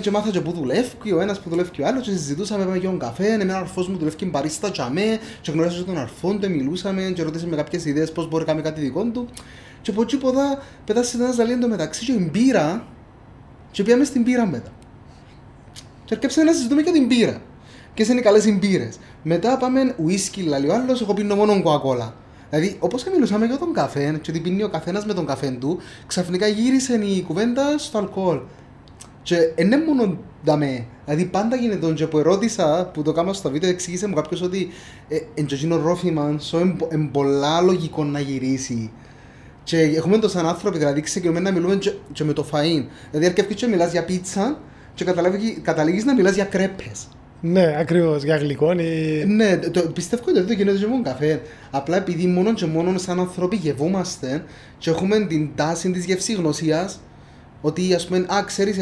Και μάθα και πού δουλεύει ο ένας, πού δουλεύει ο άλλος. Και συζητούσαμε για τον καφέ. Εμένα ο αρφός μου δουλεύει μπαρίστα τζαμέ. Και γνωρίζαμε τον αρφόν του, μιλούσαμε και ρωτήσαμε κάποιες ιδέες πώς μπορεί να κάνει κάτι δικό του. Και από εκεί ποδά πετάσαμε ένα ζαλί εντωμεταξύ και μπήρα. Και πήγαμε στην μπήρα μετά. και αρκέψαμε να συζητούμε για την μπύρα. Ποιες είναι οι καλές μπύρες. Μετά πάμε ουίσκι, λέει ο άλλος, εγώ πίνω μόνο κοκακόλα. Δηλαδή, όπως και μιλούσαμε για τον καφέ, και ότι πίνει ο καθένας με τον καφέ του, ξαφνικά γύρισε η κουβέντα στο αλκοόλ. Και δεν είναι μόνο δαμέ. Δηλαδή, πάντα γίνεται τον που ερώτησα, που το κάμα στο βίντεο, εξήγησε μου κάποιος ότι εντζοκίνο ρόφημα, είναι πολλά λογικό να γυρίσει. Και έχουμε το σαν άνθρωποι, δηλαδή ξεκινούμε να μιλούμε και με το φαΐν. Δηλαδή, αρκεύκεις και μιλάς για πίτσα, και καταλήγεις να μιλάς για κρέπες. Ναι, ακριβώς, για γλυκόν ή... Ναι, πιστεύω ότι το γίνεται και μόνο καφέ. Απλά επειδή μόνο και μόνο σαν άνθρωποι γευόμαστε και έχουμε την τάση της γευσηγνωσίας, ότι ας πούμε, ξέρεις,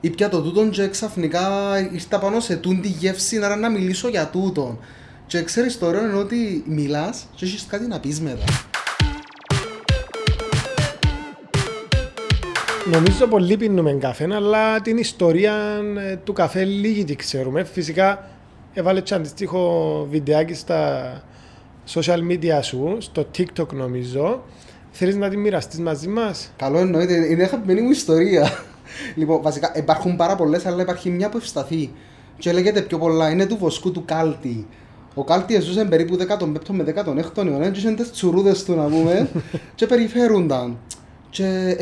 ήπια το τούτον και ξαφνικά ήρθα πάνω σε τούν τη γεύση, άρα να μιλήσω για τούτον. Και ξέρεις το ωραίο είναι ότι μιλάς και έχεις κάτι να πεις μετά. Νομίζω πολλοί πίνουμε καφέ, αλλά την ιστορία του καφέ λίγη τη ξέρουμε. Φυσικά, έβαλε και αντίστοιχο βιντεάκι στα social media σου, στο TikTok νομίζω. Θέλεις να τη μοιραστείς μαζί μας? Καλό εννοείται, είναι αγαπημένη μου ιστορία. Λοιπόν, βασικά υπάρχουν πάρα πολλές, αλλά υπάρχει μια που ευσταθεί. Και λέγεται πιο πολλά, είναι του βοσκού του κάλτη. Ο κάλτης ζούσε περίπου 15 με 16 αιώνα, και είχαν τις τσουρούδες του να πούμε, και περιφέρονταν. Και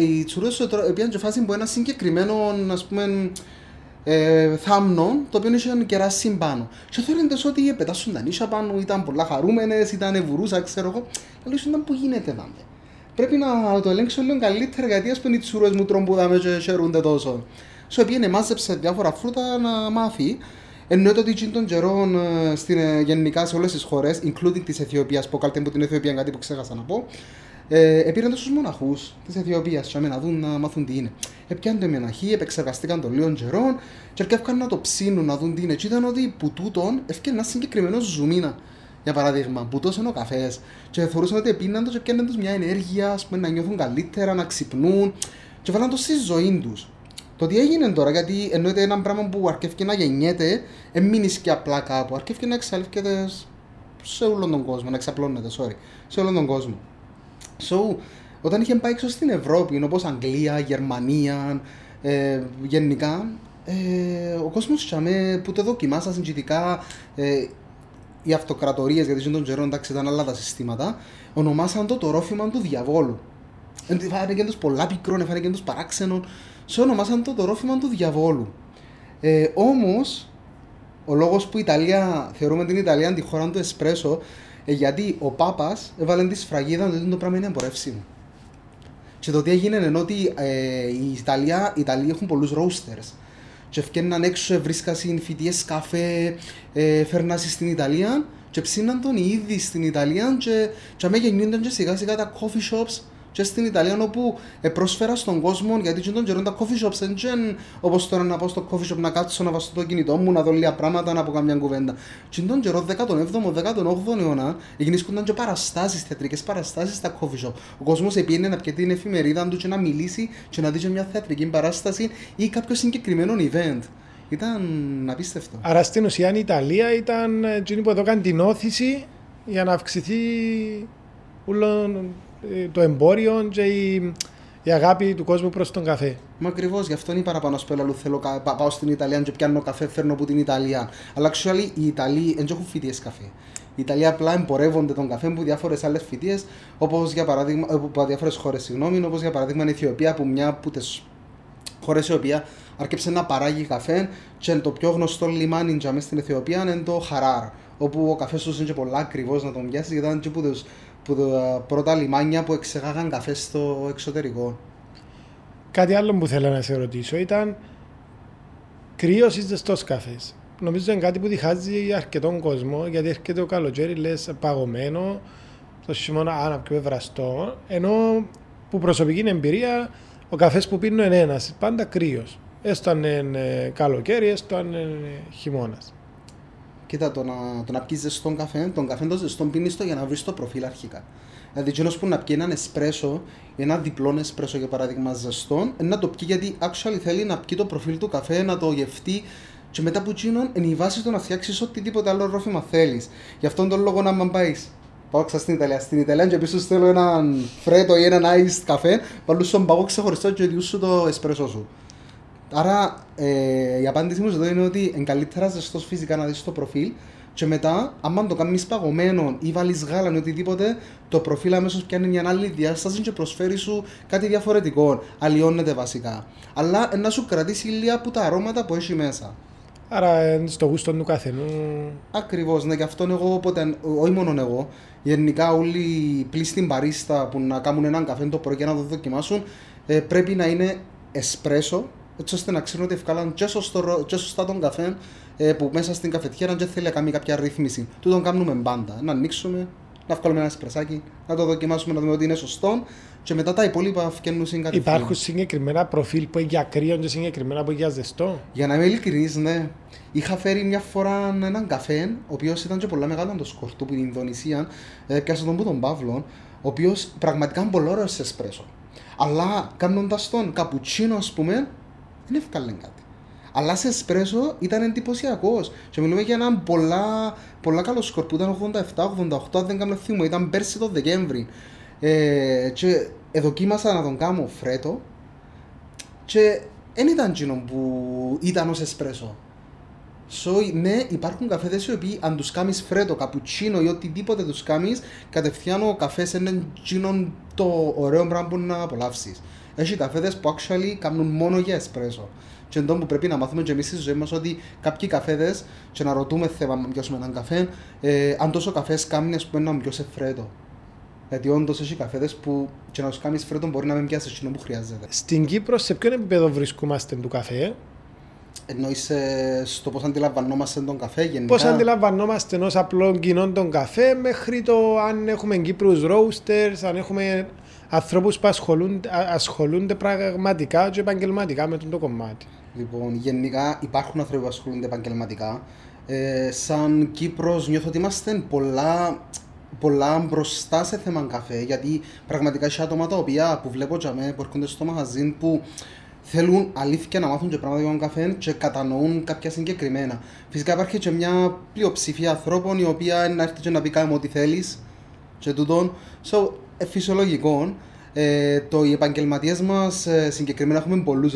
οι τσουρούδες έπιαν και φάσιν από ένα συγκεκριμένο, ας πούμε, θάμνο, το οποίο είχαν κεράσει πάνω. Και θέλοντες ότι πετάσουν τα νύσια πάνω, ήταν πολλά χαρούμενες, ήταν βουρούσα, ξέρω εγώ. Αλλά ήταν που γίνεται δάμε. Πρέπει να το ελέγξω λίγο καλύτερα, γιατί ας πούμε οι τσουρούδες μου τρομπούδαμε και χαίρονται τόσο. Στο οποίο μάζεψε διάφορα φρούτα να μάθει. Εννοείται ότι εκείνων των καιρών γενικά σε όλες τις χώρες, including της Αιθιοπίας, που κάλτε μου την Αιθιοπία, κάτι που ξέχασα να πω. Επήραν στους μοναχούς της Αιθιοπίας για να δουν, να μάθουν τι είναι. Επιάνουν το μοναχοί, επεξεργαστήκαν το λίγο καιρό και έρχευκαν να το ψήνουν να δουν τι είναι. Και ήταν ότι που τούτον έφυγε ένα συγκεκριμένο ζουμίνα, για παράδειγμα, που τόσο είναι ο καφές. Και θεωρούσαν ότι επίναν το και πιάνουν τους μια ενέργεια, ας πούμε, να νιώθουν καλύτερα, να ξυπνούν. Και βάλαν το στη ζωή τους. Το τι έγινε τώρα, γιατί εννοείται ένα πράγμα που αρκεύκε να γεννιέται, εμείνεις και απλά κάπου, αρκεύκε να εξαλείφκεται σε όλον τον κόσμο, να εξαπλώνεται, σε όλον τον κόσμο. So, όταν είχε πάει έξω στην Ευρώπη, όπως Αγγλία, Γερμανία, γενικά, ο κόσμος που το δοκιμάσα συγκεκριτικά, οι αυτοκρατορίες, γιατί των καιρών ήταν άλλα τα συστήματα, ονομάσαν το ρόφημα του διαβόλου. Φάνηκε τους πολλά πικρών, φάνηκε τους παράξενων, σε ονομάσαν το ρόφημα του διαβόλου. Όμως, ο λόγος που η Ιταλία, θεωρούμε την Ιταλία τη χώρα του εσπρέσο, γιατί ο Πάπας έβαλε τη σφραγίδα ότι το πράγμα είναι εμπορεύσιμο. Και το τι έγινε είναι ότι οι Ιταλοί έχουν πολλούς roasters. Και έφτιαναν έξω, βρίσκασαν φοιτιές καφέ, φέρνασαν στην Ιταλία και ψήναν τον ήδη στην Ιταλία. Και αμέσως γεννούνταν και σιγά σιγά τα coffee shops και στην Ιταλία, όπου πρόσφερα στον κόσμο, γιατί και τον καιρό τα coffee shops δεν όπως τώρα να πάω στο coffee shop να κάτσω να βαστώ το κινητό μου, να δω λίγα πράγματα, να πω καμιά κουβέντα. Και τον καιρό 17ο-18ο αιώνα γινήσκονταν και παραστάσεις, θεατρικές παραστάσεις στα coffee shop. Ο κόσμος επήγαινε να πιει την εφημερίδα του και να μιλήσει και να δει και μια θεατρική παράσταση ή κάποιο συγκεκριμένο event. Ήταν απίστευτο. Άρα στην ουσία η Ιταλία ήταν εκείνη που έδωκαν την όθηση για να αυξηθεί ούλον το εμπόριο και η αγάπη του κόσμου προς τον καφέ. Μα ακριβώς, γι' αυτό είναι παραπάνω σπέλα. Θέλω πάω στην Ιταλία και πιάνω καφέ, φέρνω από την Ιταλία. Αλλά actually οι Ιταλοί δεν έχουν φοιτίες καφέ. Οι Ιταλοί απλά εμπορεύονται τον καφέ από διάφορες άλλες φοιτίες, όπως για παράδειγμα, από διάφορες χώρες, όπως για παράδειγμα η Αιθιοπία, που μια από τις χώρες η οποία άρχισε να παράγει καφέ, και το πιο γνωστό λιμάνι μέσα στην Αιθιοπία είναι το Χαράρ, όπου ο καφές τους είναι πολλά ακριβώς να τον πιάσεις, γιατί ήταν και που τα πρώτα λιμάνια που εξεγάγαν καφέ στο εξωτερικό. Κάτι άλλο που θέλω να σε ρωτήσω ήταν κρύος ή ζεστός καφές. Νομίζω είναι κάτι που διχάζει αρκετόν κόσμο, γιατί έρχεται ο καλοκαίρι, λες παγωμένο, το χειμώνα άνα πιο βραστό, ενώ που προσωπική εμπειρία ο καφές που πίνω είναι ένας, πάντα κρύος. Έστω αν είναι καλοκαίρι, έστω αν είναι χειμώνας. Κοίτα, το να πιεις ζεστόν καφέ, τον καφέ το ζεστόν πίνεις το για να βρεις το προφίλ αρχικά. Δηλαδή, εκείνος που να πιει έναν εσπρέσο, ένα διπλό εσπρέσο για παράδειγμα ζεστόν, να το πιει γιατί actually θέλει να πιει το προφίλ του καφέ, να το γευτεί, και μετά που εκείνον είναι η βάση του να φτιάξεις οτιδήποτε άλλο ρόφημα θέλεις. Γι' αυτόν τον λόγο, να πάω στην Ιταλία. Στην Ιταλία, και επίσης θέλω έναν φρέτο ή έναν iced καφέ, βάλω στον παγό ξεχωριστό και διούσου το εσπρέσο σου. Άρα η απάντησή μου εδώ είναι ότι είναι καλύτερα ζεστός φυσικά να δεις το προφίλ και μετά, άμα το κάνεις παγωμένο ή βάλεις γάλα ή οτιδήποτε, το προφίλ αμέσως πιάνει μια άλλη διάσταση και προσφέρει σου κάτι διαφορετικό. Αλλοιώνεται βασικά. Αλλά να σου κρατήσει λίγα από τα αρώματα που έχει μέσα. Άρα στο γούστο του καθενού. Ακριβώς, ναι, γι' αυτόν εγώ όποτε, όχι μόνο εγώ, γενικά όλοι πλήστην μπαρίστα που να κάνουν έναν καφέ το πρωί και να το δοκιμάσουν, πρέπει να είναι εσπρέσο, έτσι ώστε να ξέρουν ότι ευκάλαν και σωστά τον καφέ που μέσα στην καφετιέρα δεν θέλει να κάνει κάποια ρύθμιση. Του τον κάνουμε πάντα. Να ανοίξουμε, να βγάλουμε ένα εσπρεσάκι, να το δοκιμάσουμε, να δούμε ότι είναι σωστό και μετά τα υπόλοιπα φκένουν συγκατευθείαν. Υπάρχουν συγκεκριμένα προφίλ που είναι για κρύο και συγκεκριμένα που είναι για ζεστό. Για να είμαι ειλικρινής, ναι. Είχα φέρει μια φορά έναν καφέ, ο οποίος ήταν και πολλά μεγάλο το σκορτού που είναι η Ινδονησία, πιάσα τον Pudong Paulo, ο οποίος πραγματικά είναι πολύ ωραίος εσπρέσο. Αλλά κάνοντας τον καπουτσίνο, ας πούμε, δεν έφκαλε κάτι. Αλλά σε εσπρέσο ήταν εντυπωσιακός. Και μιλούμε για έναν πολλά καλό σκορ που ήταν 87-88, δεν κάνω θύμω, ήταν πέρσι το Δεκέμβρη. Και δοκίμασα να τον κάνω φρέτο και δεν ήταν εκείνο που ήταν ως εσπρέσο. Ναι, υπάρχουν καφέδες οι οποίοι αν τους κάνεις φρέτο, καπουτσίνο ή οτιδήποτε τους κάνεις, κατευθείαν ο καφές είναι εκείνο το ωραίο πράγμα που να απολαύσεις. Έχει καφέδες που actually κάνουν μόνο για εσπρέσο. Και εντός που πρέπει να μάθουμε και εμείς στη ζωή μας ότι κάποιοι καφέδες, και να ρωτούμε θέμα να πιάσουμε έναν καφέ, αν τόσο καφές κάνει ας πούμε να πιώσει φρέτο. Γιατί όντως έχει καφέδες που και να τους κάνεις φρέτο μπορεί να μην πιάσεις εκείνο που χρειάζεται. Στην Κύπρο σε ποιον επίπεδο βρισκόμαστε του καφέ? Εννοείς στο πώς αντιλαμβανόμαστε τον καφέ γενικά. Πώς αντιλαμβανόμαστε ενός απλών κοινών τον καφέ μέχρι το αν έχουμε Κύπρους roasters, αν έχουμε ανθρώπους που ασχολούνται πραγματικά και επαγγελματικά με το κομμάτι. Λοιπόν, γενικά υπάρχουν άνθρωποι που ασχολούνται επαγγελματικά. Σαν Κύπρος νιώθω ότι είμαστε πολλά μπροστά σε θέμα καφέ, γιατί πραγματικά έχει άτομα τα οποία που βλέπω για μένα που έρχονται στο μαγαζίν που θέλουν αλήθεια να μάθουν και πράγματα για τον καφέ και κατανοούν κάποια συγκεκριμένα. Φυσικά υπάρχει και μια πλειοψηφία ανθρώπων η οποία να έρθει και να πει κάνουμε ό,τι θέλεις και τούτον. So, φυσιολογικό. Οι επαγγελματίες μας συγκεκριμένα έχουμε πολλούς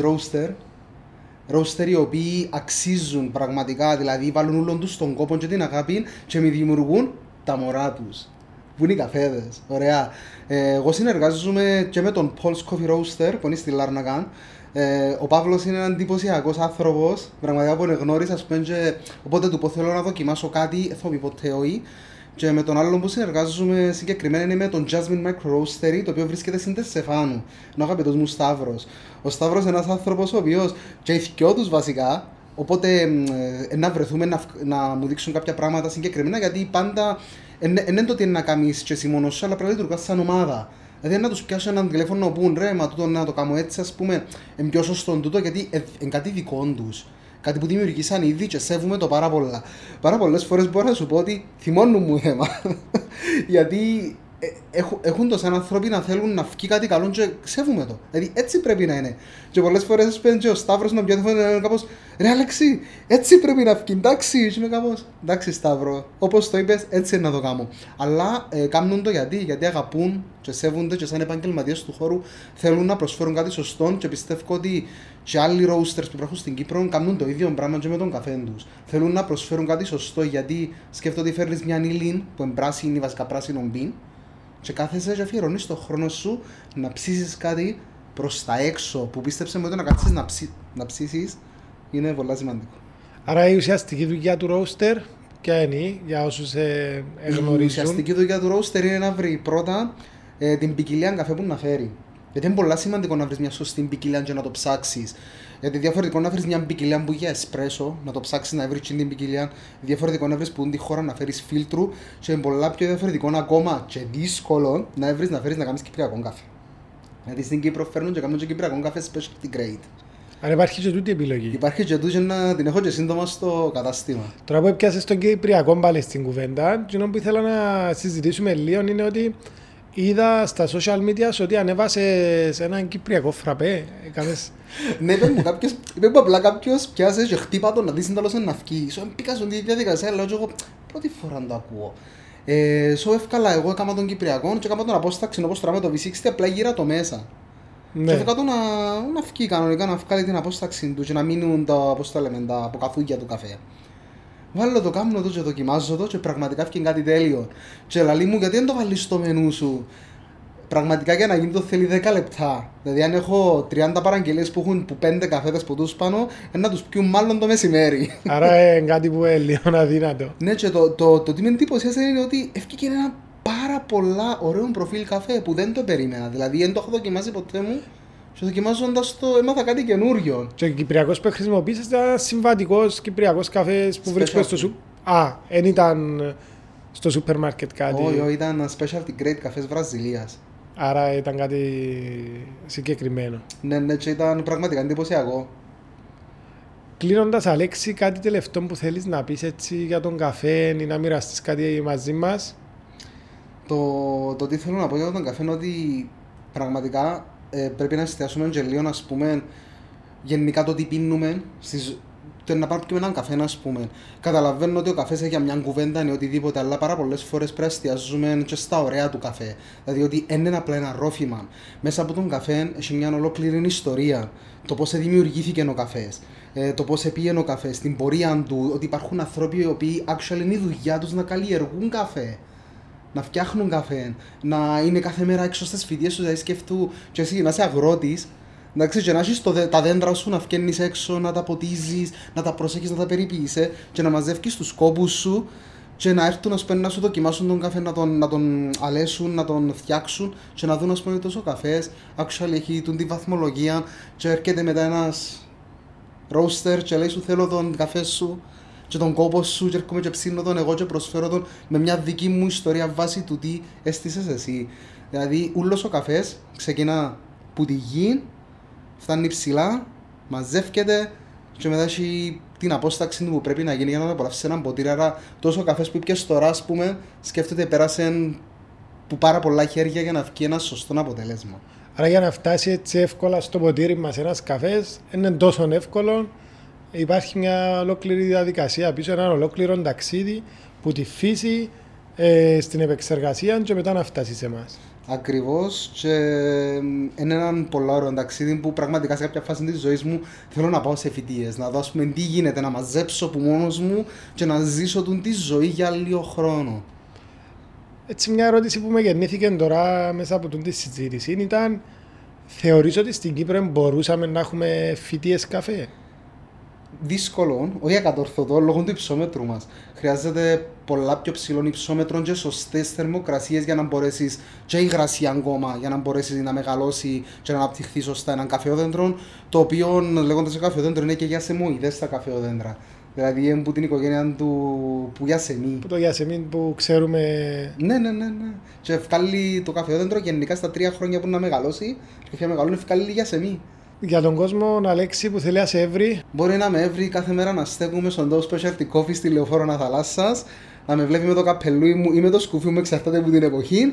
roaster οι οποίοι αξίζουν πραγματικά, δηλαδή βάλουν όλον τους τον κόπο και την αγάπη και μη δημιουργούν τα μωρά τους που είναι οι καφέδες. Ωραία. Εγώ συνεργάζομαι και με τον Paul's Coffee Roaster που είναι στη Λάρναγκαν. Ο Παύλος είναι έναν εντυπωσιακός άνθρωπος, πραγματικά που εγνώρισα, ας πούμε, και οπότε του πω θέλω να δοκιμάσω κάτι, θα πει ποτέ όχι. Και με τον άλλον που συνεργάζομαι συγκεκριμένα είναι με τον Jasmine Micro Roastery, το οποίο βρίσκεται στην Τεσσεφάνου. Είναι ο αγαπητός μου Σταύρος. Ο Σταύρος είναι ένας άνθρωπος ο οποίος και οι δυο τους βασικά, οπότε να βρεθούμε να μου δείξουν κάποια πράγματα συγκεκριμένα, γιατί πάντα είναι το τι είναι να κάνεις και εσύ μόνος σου, αλλά πρέπει να λειτουργάς σαν ομάδα. Δηλαδή να τους πιάσω έναν τηλέφωνο να πούν ρε, μα τούτο να το κάνω έτσι, ας πούμε, πιο σωστόν τούτο, γιατί είναι κάτι δικό τους. Κάτι που δημιουργήσαν ήδη και σέβουμε το πάρα πολλά. Πάρα πολλές φορές μπορώ να σου πω ότι θυμώνουν μου θέμα. Γιατί έχουν το σαν άνθρωποι να θέλουν να βγει κάτι καλό και σέβουμε το. Δηλαδή έτσι πρέπει να είναι. Και πολλές φορές πέντε ο Σταύρος να πιάνει κάπως ρε Αλέξη, έτσι πρέπει να βγει. Εντάξει, είμαι κάπως. Εντάξει Σταύρο, όπως το είπες, έτσι είναι να το κάνω. Αλλά κάνουν το γιατί αγαπούν και σέβονται και σαν επαγγελματίες του χώρου θέλουν να προσφέρουν κάτι σωστό και πιστεύω ότι και άλλοι roasters που υπάρχουν στην Κύπρο κάνουν το ίδιο πράγμα και με τον καφέ τους. Θέλουν να προσφέρουν κάτι σωστό γιατί σκέφτονται ότι φέρνεις μια νιλίν που είναι πράσινη, βασικά πράσινο μπιν. Και κάθεσαι και αφιερώνεις τον χρόνο σου να ψήσεις κάτι προς τα έξω. Που πίστεψε με ότι να κάτσεις να ψήσεις είναι πολύ σημαντικό. Άρα η ουσιαστική δουλειά του roaster ποια είναι, για όσους γνωρίζουν? Η ουσιαστική δουλειά του roaster είναι να βρει πρώτα την ποικιλία καφέ που να φέρει. Γιατί είναι πολύ σημαντικό να βρεις μια σωστή ποικιλία και να το ψάξεις. Γιατί διαφορετικό να βρεις μια ποικιλία που για εσπρέσο, να το ψάξεις να βρεις την ποικιλία. Διαφορετικό να βρεις που είναι τη χώρα να φέρεις φίλτρου. Και είναι πολλά πιο διαφορετικό ακόμα και δύσκολο να βρεις να κάνεις κυπριακό καφέ. Γιατί στην Κύπρο φέρνουν και κάνουν και κυπριακό καφέ specialty grade. Άρα υπάρχει και τούτη επιλογή. Υπάρχει και τούτη να την έχω και σύντομα στο κατάστημα. Τώρα που έπιασες τον κυπριακό πάλι στην κουβέντα, το που ήθελα να συζητήσουμε λίγο είναι ότι είδα στα social media ότι ανέβασες έναν κυπριακό φραπέ. Ναι, είπε μου απλά κάποιος πιάσε και χτύπα τον να δεις εντάλλωσε να φκεί. Σου πήγαζε τη διαδικασία, αλλά εγώ πρώτη φορά το ακούω. Σου εύκολα εγώ έκανα τον κυπριακό και έκανα τον απόσταξινό, όπως τώρα με το V60, απλά γύρα το μέσα. Ναι. Και θα κάτω να φκεί κανονικά, να βγάλει την απόσταξη του και να μείνουν τα αποκαθούγια του καφέ. Βάλω το κάμνο εδώ και δοκιμάζω εδώ και πραγματικά φκεί κάτι τέλειο. Και λαλί μου, γιατί δεν το βάλεις στο μενού σου? Πραγματικά για να γίνει το θέλει 10 λεπτά. Δηλαδή, αν έχω 30 παραγγελίες που έχουν 5 καφέδες ποτούς πάνω, να τους πιούν μάλλον το μεσημέρι. Άρα, κάτι που είναι αδύνατο. Ναι, και το τι με εντύπωσιασε είναι ότι έφυγε ένα πάρα πολλά ωραίο προφίλ καφέ που δεν το περίμενα. Δηλαδή, δεν το έχω δοκιμάσει ποτέ μου. Και δοκιμάζοντας το, έμαθα κάτι καινούριο. Και ο κυπριακός που χρησιμοποίησες ήταν συμβατικός κυπριακός καφέ που βρίσκεται στο σου. Α, δεν ήταν στο σούπερ μάρκετ κάτι. Όχι, ήταν specialty grade καφέ Βραζιλίας. Άρα ήταν κάτι συγκεκριμένο. Ναι, ναι, και ήταν πραγματικά εντυπωσιακό. Κλείνοντας, Αλέξη, κάτι τελευταίο που θέλεις να πεις έτσι για τον καφέ ή να μοιραστείς κάτι μαζί μας? Το τι θέλω να πω για τον καφέ είναι ότι πραγματικά πρέπει να εστιάσουμε και λίγο, ας πούμε, γενικά το τι πίνουμε, να πάρουμε έναν καφέ, ας πούμε. Καταλαβαίνω ότι ο καφές έχει μια κουβέντα ή οτιδήποτε, αλλά πάρα πολλές φορές πρέπει να εστιάζουμε και στα ωραία του καφέ. Δηλαδή ότι δεν είναι απλά ένα ρόφημα. Μέσα από τον καφέ έχει μια ολόκληρη ιστορία. Το πώς δημιουργήθηκε ο καφές, το πώς επήγαινε ο καφές, την πορεία του, ότι υπάρχουν άνθρωποι οι οποίοι actually είναι η δουλειά τους να καλλιεργούν καφέ, να φτιάχνουν καφέ, να είναι κάθε μέρα έξω στις φοιτίες τους, να σκεφτούν και εσύ να είσαι αγρότης. Εντάξει, και να έχεις τα δέντρα σου, να φκαίνεις έξω, να τα ποτίζεις, να τα προσέχεις, να τα περιποιείσαι και να μαζεύεις τους κόπους σου και να έρθουν, ας πούμε, να σου δοκιμάσουν τον καφέ, να τον αλέσουν, να τον φτιάξουν και να δουν, ας πούμε, τόσο καφές actually έχει την βαθμολογία και έρχεται μετά ένας roaster και λέει σου θέλω τον καφέ σου και τον κόπο σου και έρχομαι και ψήνω τον εγώ και προσφέρω τον με μια δική μου ιστορία βάσει του τι αίσθησες εσύ. Δηλαδή, ούλος ο καφές ξεκινά που τη γη, φτάνει ψηλά, μαζεύκεται και μετά έχει την απόσταξη που πρέπει να γίνει για να απολαύσει έναν ποτήρι. Άρα, τόσο καφέ που πιες τώρα, ας πούμε, σκέφτεται πέρασε που πάρα πολλά χέρια για να βγει ένα σωστό αποτέλεσμα. Άρα, για να φτάσει έτσι εύκολα στο ποτήρι μας ένας καφές, είναι τόσο εύκολο. Υπάρχει μια ολόκληρη διαδικασία πίσω, ένα ολόκληρο ταξίδι που τη φύση στην επεξεργασία και μετά να φτάσει σε εμάς. Ακριβώς, και είναι έναν πολλά ωραίο ταξίδι που πραγματικά σε κάποια φάση της ζωής μου θέλω να πάω σε φοιτίες, να δω, ας πούμε, τι γίνεται, να μαζέψω από μόνος μου και να ζήσω τη ζωή για λίγο χρόνο. Έτσι, μια ερώτηση που με γεννήθηκε τώρα μέσα από την συζήτηση ήταν, θεωρείς ότι στην Κύπρο μπορούσαμε να έχουμε φοιτίες καφέ? Δύσκολο, όχι ακατορθωτό, λόγω του υψόμετρου μας. Χρειάζεται πολλά πιο ψηλών υψόμετρων και σωστές θερμοκρασίες για να μπορέσεις, και υγρασία ακόμα, για να μπορέσεις να μεγαλώσει και να αναπτυχθεί σωστά έναν καφεόδεντρο. Το οποίο, λέγοντας καφεόδεντρο, είναι και γιασεμοειδές τα καφεόδεντρα. Δηλαδή, είναι που την οικογένεια του που γιασεμί. Που το γιασεμί που ξέρουμε. Ναι. Και βγάλει το καφεόδεντρο γενικά στα 3 χρόνια που να μεγαλώσει, και πια μεγαλώνει, βγάλει γιασεμί. Για τον κόσμο, Αλέξη, που θέλει να σε εύρει. Μπορεί να με εύρει κάθε μέρα να στέκουμε στον N2O Specialty Coffee στη Λεωφόρο Ναθαλάσσας, να με βλέπει με το καπελούι μου ή με το σκουφί μου, εξαρτάται από την εποχή.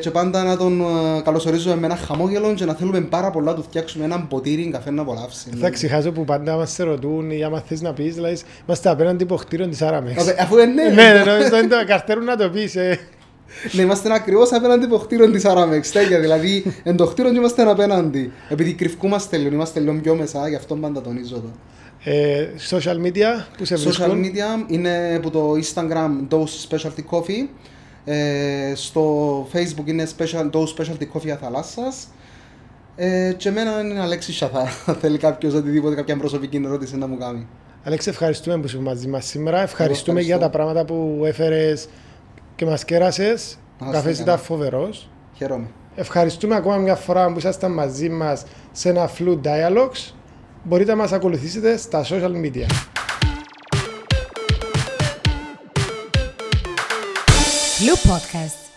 Και πάντα να τον καλωσορίζουμε με ένα χαμόγελο και να θέλουμε πάρα πολλά να του φτιάξουμε έναν ποτήρι καφέ να απολαύσει. Θα ξεχάσω που πάντα μας ρωτούν ή άμα θες να πεις, δηλαδή, είμαστε απέναντι υποκτήριον της Άραμες. Αφού ναι, ναι, καρτέρουν να το πεις. Ναι, είμαστε ακριβώς απέναντι από το κτίριον της Aramex. Δηλαδή, εν το κτίριον είμαστε απέναντι. Επειδή κρυφκούμαστε λίγο, είμαστε λίγο πιο μέσα, γι' αυτό πάντα τονίζω εδώ. Social media, που σε βρίσκουν? Social media είναι από το Instagram Dose Specialty Coffee. Στο Facebook είναι Dose Specialty Coffee Αθαλάσσας. Και εμένα είναι Αλέξη Σιαθά. Θέλει κάποιος οτιδήποτε, κάποια προσωπική ερώτηση να μου κάνει. Αλέξη, ευχαριστούμε που είσαι μαζί μας σήμερα. Ευχαριστούμε για τα πράγματα που έφερες και μας κέρασες. Ο καφές ήταν φοβερός. Χαίρομαι. Ευχαριστούμε ακόμα μια φορά που ήσασταν μαζί μας σε ένα ΦλουDialogues. Μπορείτε να μας ακολουθήσετε στα social media. Flu Podcast.